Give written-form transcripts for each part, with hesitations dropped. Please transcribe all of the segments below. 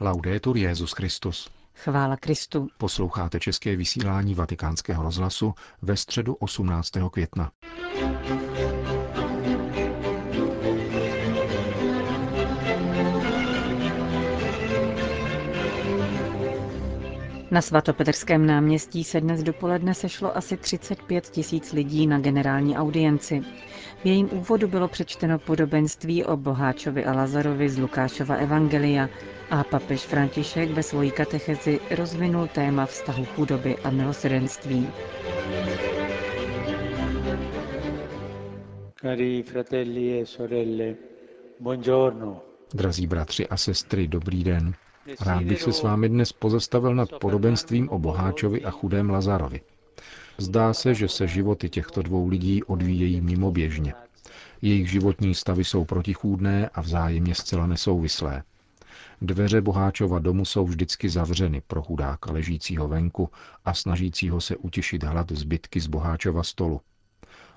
Laudetur Jesus Christus. Chvála Kristu. Posloucháte české vysílání Vatikánského rozhlasu ve středu 18. května. Na svatopetrském náměstí se dnes dopoledne sešlo asi 35 000 lidí na generální audienci. V jejím úvodu bylo přečteno podobenství o boháčovi a Lazarovi z Lukášova Evangelia a papež František ve své katechezi rozvinul téma vztahu chudoby a milosrdenství. Cari fratelli e sorelle, buongiorno. Drazí bratři a sestry, dobrý den. Rád bych se s vámi dnes pozastavil nad podobenstvím o boháčovi a chudém Lazarovi. Zdá se, že se životy těchto dvou lidí odvíjejí mimoběžně. Jejich životní stavy jsou protichůdné a vzájemně zcela nesouvislé. Dveře boháčova domu jsou vždycky zavřeny pro chudáka ležícího venku a snažícího se utěšit hlad zbytky z boháčova stolu.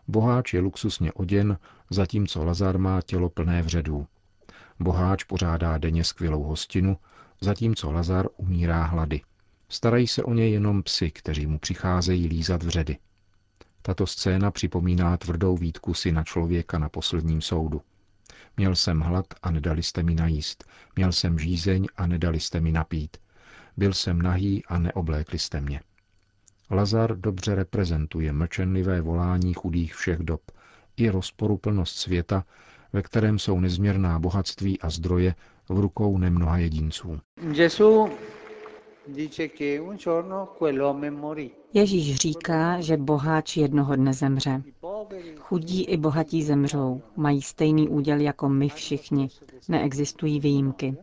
Boháč je luxusně oděn, zatímco Lazar má tělo plné vředů. Boháč pořádá denně skvělou hostinu, zatímco Lazar umírá hlady. Starají se o něj jenom psi, kteří mu přicházejí lízat vředy. Tato scéna připomíná tvrdou výtku syna člověka na posledním soudu. Měl jsem hlad a nedali jste mi najíst. Měl jsem žízeň a nedali jste mi napít. Byl jsem nahý a neoblékli jste mě. Lazar dobře reprezentuje mlčenlivé volání chudých všech dob i rozporuplnost světa, ve kterém jsou nezměrná bohatství a zdroje v rukou nemnoha jedinců. Ježíš říká, že boháč jednoho dne zemře. Chudí i bohatí zemřou, mají stejný úděl jako my všichni. Neexistují výjimky.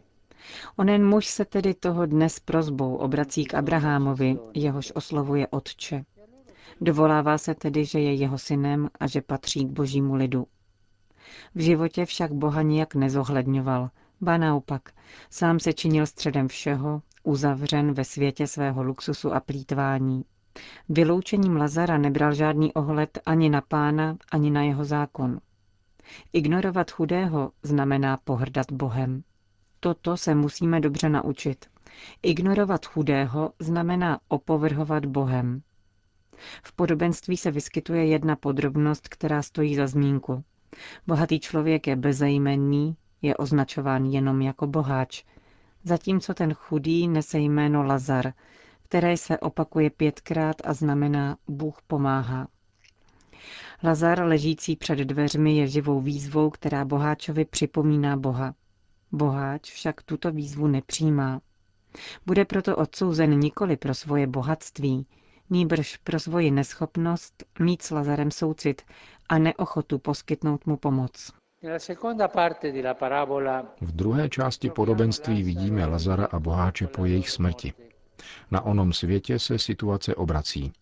Onen muž se tedy toho dne s prosbou obrací k Abrahamovi, jehož oslovuje otče. Dovolává se tedy, že je jeho synem a že patří k božímu lidu. V životě však Boha nijak nezohledňoval, ba naopak, sám se činil středem všeho, uzavřen ve světě svého luxusu a plýtvání. Vyloučením Lazara nebral žádný ohled ani na Pána, ani na jeho zákon. Ignorovat chudého znamená pohrdat Bohem. Toto se musíme dobře naučit. Ignorovat chudého znamená opovrhovat Bohem. V podobenství se vyskytuje jedna podrobnost, která stojí za zmínku. Bohatý člověk je bezejmenný, je označován jenom jako boháč, zatímco ten chudý nese jméno Lazar, které se opakuje 5krát a znamená Bůh pomáhá. Lazar ležící před dveřmi je živou výzvou, která boháčovi připomíná Boha. Boháč však tuto výzvu nepřijímá. Bude proto odsouzen nikoli pro svoje bohatství, nýbrž pro svoji neschopnost mít s Lazarem soucit a neochotu poskytnout mu pomoc. V druhé části podobenství vidíme Lazara a boháče po jejich smrti. Na onom světě se situace obrací.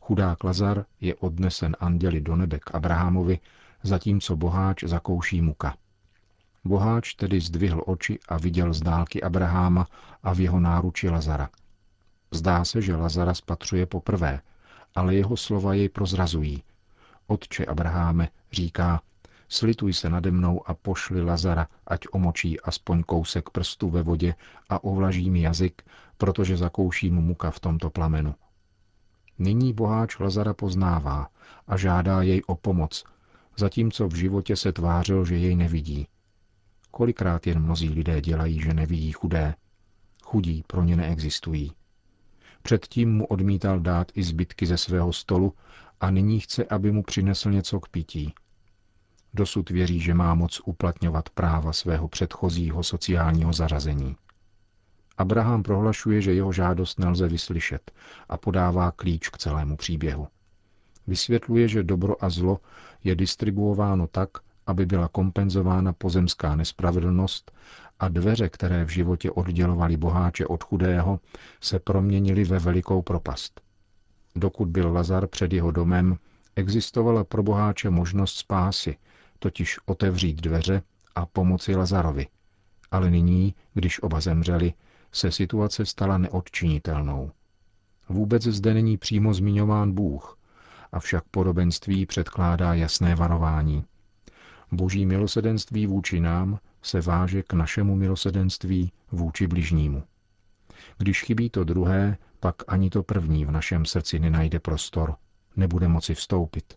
Chudák Lazar je odnesen anděli do nebe k Abrahamovi, zatímco boháč zakouší muka. Boháč tedy zdvihl oči a viděl z dálky Abrahama a v jeho náruči Lazara. Zdá se, že Lazara spatřuje poprvé, ale jeho slova jej prozrazují. Otče Abraháme, říká, slituj se nade mnou a pošli Lazara, ať omočí aspoň kousek prstu ve vodě a ovlaží mi jazyk, protože zakouší mu muka v tomto plamenu. Nyní boháč Lazara poznává a žádá jej o pomoc, zatímco v životě se tvářil, že jej nevidí. Kolikrát jen mnozí lidé dělají, že nevidí chudé. Chudí pro ně neexistují. Předtím mu odmítal dát i zbytky ze svého stolu a nyní chce, aby mu přinesl něco k pití. Dosud věří, že má moc uplatňovat práva svého předchozího sociálního zařazení. Abraham prohlašuje, že jeho žádost nelze vyslyšet a podává klíč k celému příběhu. Vysvětluje, že dobro a zlo je distribuováno tak, aby byla kompenzována pozemská nespravedlnost a dveře, které v životě oddělovaly boháče od chudého, se proměnily ve velikou propast. Dokud byl Lazar před jeho domem, existovala pro boháče možnost spásy, totiž otevřít dveře a pomoci Lazarovi. Ale nyní, když oba zemřeli, se situace stala neodčinitelnou. Vůbec zde není přímo zmiňován Bůh, avšak podobenství předkládá jasné varování. Boží milosedenství vůči nám se váže k našemu milosrdenství vůči bližnímu. Když chybí to druhé, pak ani to první v našem srdci nenajde prostor, nebude moci vstoupit.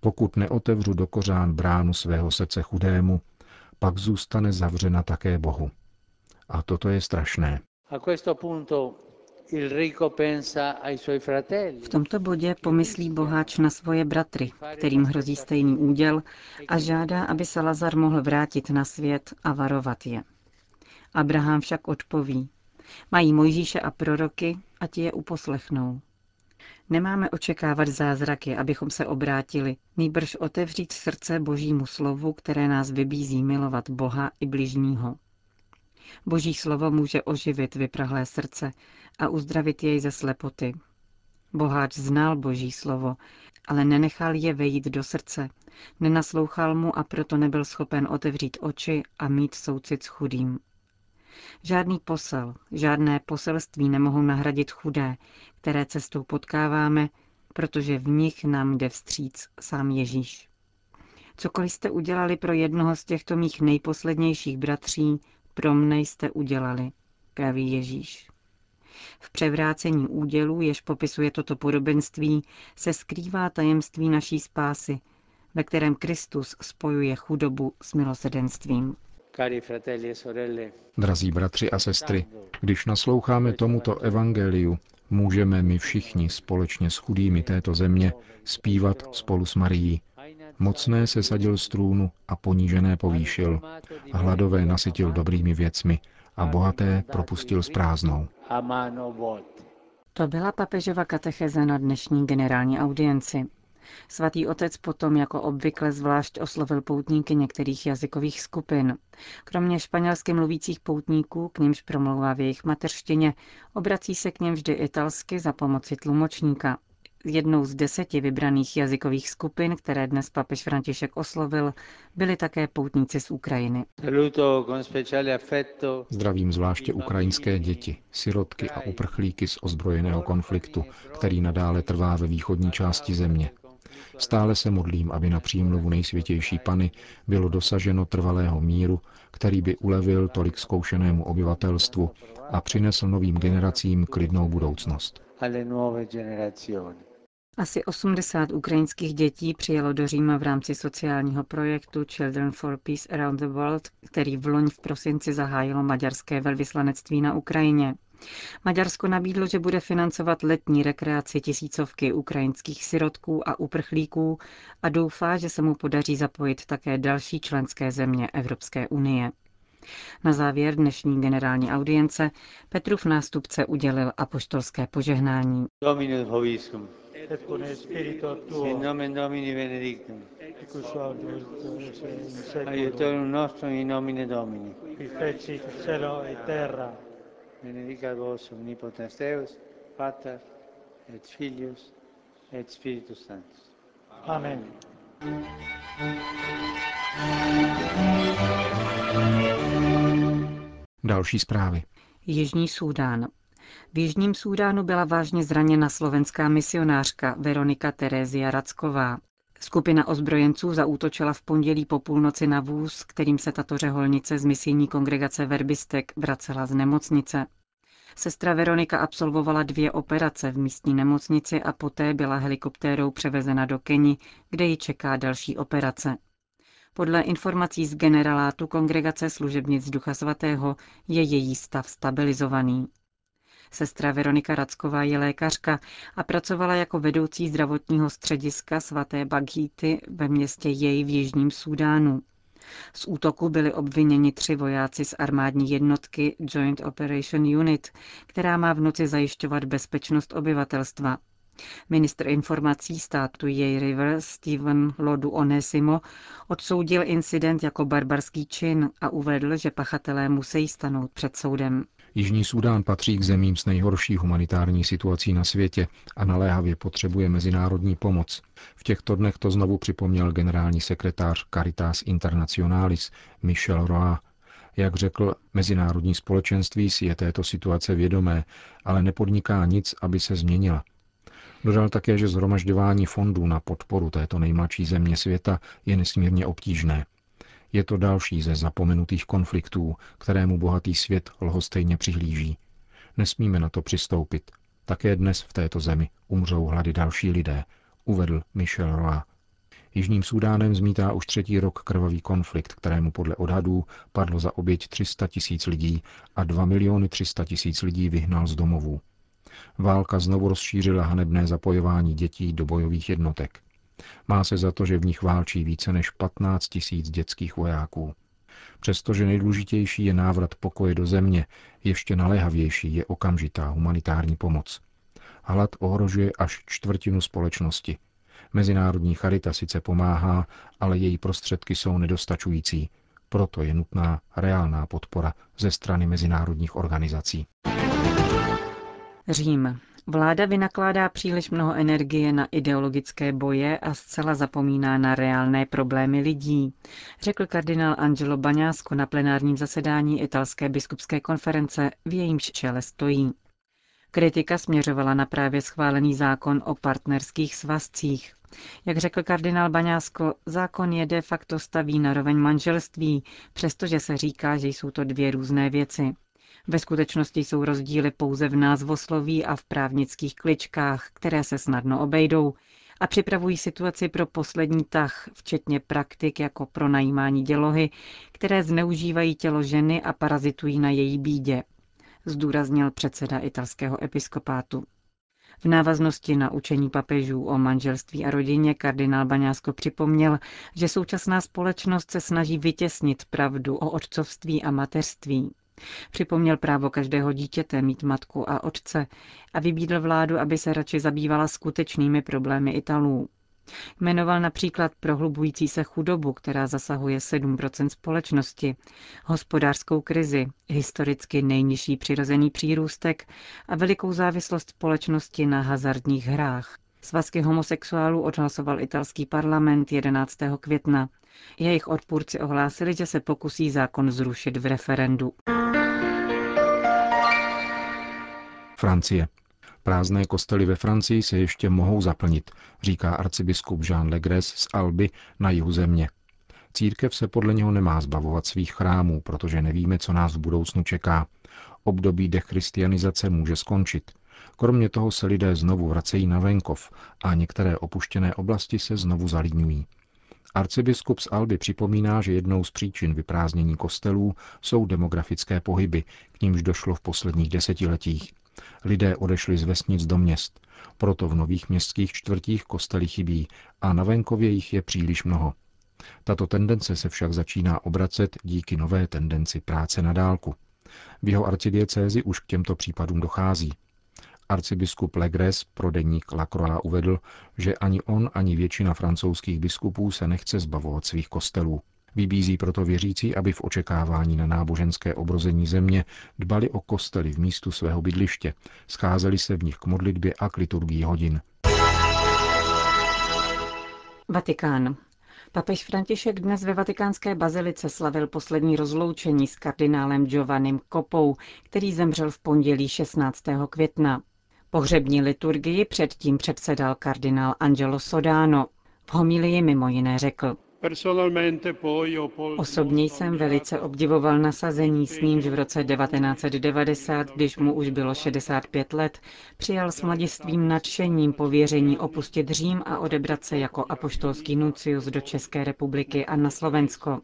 Pokud neotevřu do kořán bránu svého srdce chudému, pak zůstane zavřena také Bohu. A toto je strašné. V tomto bodě pomyslí boháč na svoje bratry, kterým hrozí stejný úděl, a žádá, aby se Lazar mohl vrátit na svět a varovat je. Abraham však odpoví: mají Mojžíše a proroky a ti je uposlechnou. Nemáme očekávat zázraky, abychom se obrátili, nýbrž otevřít srdce Božímu slovu, které nás vybízí milovat Boha i bližního. Boží slovo může oživit vyprahlé srdce a uzdravit jej ze slepoty. Boháč znal Boží slovo, ale nenechal je vejít do srdce, nenaslouchal mu a proto nebyl schopen otevřít oči a mít soucit s chudým. Žádný posel, žádné poselství nemohou nahradit chudé, které cestou potkáváme, protože v nich nám jde vstříc sám Ježíš. Cokoliv jste udělali pro jednoho z těchto mých nejposlednějších bratří, pro mne jste udělali, praví Ježíš. V převrácení údělů, jež popisuje toto podobenství, se skrývá tajemství naší spásy, ve kterém Kristus spojuje chudobu s milosrdenstvím. Drazí bratři a sestry, když nasloucháme tomuto evangeliu, můžeme my všichni společně s chudými této země zpívat spolu s Marií. Mocné se sadil strůnu a ponížené povýšil. Hladové nasytil dobrými věcmi a bohaté propustil s prázdnou. To byla papežova katecheze na dnešní generální audienci. Svatý otec potom jako obvykle zvlášť oslovil poutníky některých jazykových skupin. Kromě španělsky mluvících poutníků, k nimž promlouvá v jejich mateřštině, obrací se k nim vždy italsky za pomoci tlumočníka. Jednou z 10 vybraných jazykových skupin, které dnes papež František oslovil, byli také poutníci z Ukrajiny. Zdravím zvláště ukrajinské děti, sirotky a uprchlíky z ozbrojeného konfliktu, který nadále trvá ve východní části země. Stále se modlím, aby na přímluvu Nejsvětější Panny bylo dosaženo trvalého míru, který by ulevil tolik zkoušenému obyvatelstvu a přinesl novým generacím klidnou budoucnost. Asi 80 ukrajinských dětí přijelo do Říma v rámci sociálního projektu Children for Peace Around the World, který vloni v prosinci zahájilo maďarské velvyslanectví na Ukrajině. Maďarsko nabídlo, že bude financovat letní rekreaci tisícovky ukrajinských sirotků a uprchlíků a doufá, že se mu podaří zapojit také další členské země Evropské unie. Na závěr dnešní generální audience Petrův nástupce udělil apoštolské požehnání. Dominus hoviscum. Et con spiritu tuo. In nomine Domini benedictum. Aiutorium nostrum in nomine Domini. Qui feci cielo e terra. Benedicat vos omnipotens Deus, Pater et Filius et Spiritus Sanctus. Amen. Další zprávy. Jižní Súdán. V Jižním Súdánu byla vážně zraněna slovenská misionářka Veronika Terezie Racková. Skupina ozbrojenců zaútočila v pondělí po půlnoci na vůz, kterým se tato řeholnice z misijní kongregace Verbistek vracela z nemocnice. Sestra Veronika absolvovala 2 operace v místní nemocnici a poté byla helikoptérou převezena do Keni, kde ji čeká další operace. Podle informací z generálátu kongregace služebnic Ducha Svatého je její stav stabilizovaný. Sestra Veronika Racková je lékařka a pracovala jako vedoucí zdravotního střediska svaté Baghýty ve městě Jej v Jižním Súdánu. Z útoku byli obviněni 3 vojáci z armádní jednotky Joint Operation Unit, která má v noci zajišťovat bezpečnost obyvatelstva. Ministr informací státu Jej River Stephen Lodu Onesimo odsoudil incident jako barbarský čin a uvedl, že pachatelé musí stanout před soudem. Jižní Súdán patří k zemím s nejhorší humanitární situací na světě a naléhavě potřebuje mezinárodní pomoc. V těchto dnech to znovu připomněl generální sekretář Caritas Internationalis Michel Roy. Jak řekl, mezinárodní společenství si je této situace vědomé, ale nepodniká nic, aby se změnila. Dodal také, že shromažďování fondů na podporu této nejmladší země světa je nesmírně obtížné. Je to další ze zapomenutých konfliktů, kterému bohatý svět lhostejně přihlíží. Nesmíme na to přistoupit. Také dnes v této zemi umřou hlady další lidé, uvedl Michel Roy. Jižním Súdánem zmítá už třetí rok krvavý konflikt, kterému podle odhadů padlo za oběť 300 000 lidí a 2 300 000 lidí vyhnal z domovů. Válka znovu rozšířila hanebné zapojování dětí do bojových jednotek. Má se za to, že v nich válčí více než 15 000 dětských vojáků. Přestože nejdůležitější je návrat pokoje do země, ještě naléhavější je okamžitá humanitární pomoc. Hlad ohrožuje až 1/4 společnosti. Mezinárodní charita sice pomáhá, ale její prostředky jsou nedostačující. Proto je nutná reálná podpora ze strany mezinárodních organizací. Řím. Vláda vynakládá příliš mnoho energie na ideologické boje a zcela zapomíná na reálné problémy lidí, řekl kardinál Angelo Bagnasco na plenárním zasedání italské biskupské konference, v jejímž čele stojí. Kritika směřovala na právě schválený zákon o partnerských svazcích. Jak řekl kardinál Bagnasco, zákon je de facto staví na roveň manželství, přestože se říká, že jsou to dvě různé věci. Ve skutečnosti jsou rozdíly pouze v názvosloví a v právnických kličkách, které se snadno obejdou a připravují situaci pro poslední tah, včetně praktik jako pronajímání dělohy, které zneužívají tělo ženy a parazitují na její bídě, zdůraznil předseda italského episkopátu. V návaznosti na učení papežů o manželství a rodině kardinál Bagnasco připomněl, že současná společnost se snaží vytěsnit pravdu o otcovství a mateřství. Připomněl právo každého dítěte mít matku a otce a vybídl vládu, aby se radši zabývala skutečnými problémy Italů. Jmenoval například prohlubující se chudobu, která zasahuje 7% společnosti, hospodářskou krizi, historicky nejnižší přirozený přírůstek a velikou závislost společnosti na hazardních hrách. Svazky homosexuálů odhlasoval italský parlament 11. května. Jejich odpůrci ohlásili, že se pokusí zákon zrušit v referendu. Francie. Prázdné kostely ve Francii se ještě mohou zaplnit, říká arcibiskup Jean Legres z Alby na jihu země. Církev se podle něho nemá zbavovat svých chrámů, protože nevíme, co nás v budoucnu čeká. Období dechristianizace může skončit. Kromě toho se lidé znovu vracejí na venkov a některé opuštěné oblasti se znovu zalidňují. Arcibiskup z Alby připomíná, že jednou z příčin vyprázdnění kostelů jsou demografické pohyby, k nímž došlo v posledních desetiletích. Lidé odešli z vesnic do měst, proto v nových městských čtvrtích kostely chybí a na venkově jich je příliš mnoho. Tato tendence se však začíná obracet díky nové tendenci práce na dálku. V jeho arcidiecézi už k těmto případům dochází. Arcibiskup Legres pro deník La Croix uvedl, že ani on, ani většina francouzských biskupů se nechce zbavovat svých kostelů. Vybízí proto věřící, aby v očekávání na náboženské obrození země dbali o kostely v místu svého bydliště, scházeli se v nich k modlitbě a k liturgii hodin. Vatikán. Papež František dnes ve vatikánské bazilice slavil poslední rozloučení s kardinálem Giovannim Coppou, který zemřel v pondělí 16. května. Pohřební liturgii předtím předsedal kardinál Angelo Sodano. V homilii mimo jiné řekl: Osobně jsem velice obdivoval nasazení, s nímž v roce 1990, když mu už bylo 65 let, přijal s mladistvým nadšením pověření opustit Řím a odebrat se jako apoštolský nuncius do České republiky a na Slovensko.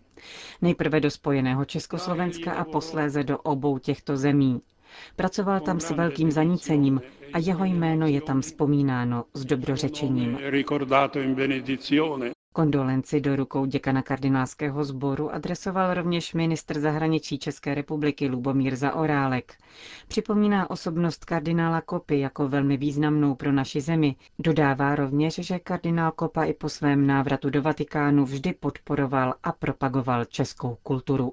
Nejprve do spojeného Československa a posléze do obou těchto zemí. Pracoval tam s velkým zanícením a jeho jméno je tam vzpomínáno s dobrořečením. Kondolenci do rukou děkana kardinálského sboru adresoval rovněž ministr zahraničí České republiky Lubomír Zaorálek. Připomíná osobnost kardinála Coppy jako velmi významnou pro naši zemi. Dodává rovněž, že kardinál Coppa i po svém návratu do Vatikánu vždy podporoval a propagoval českou kulturu.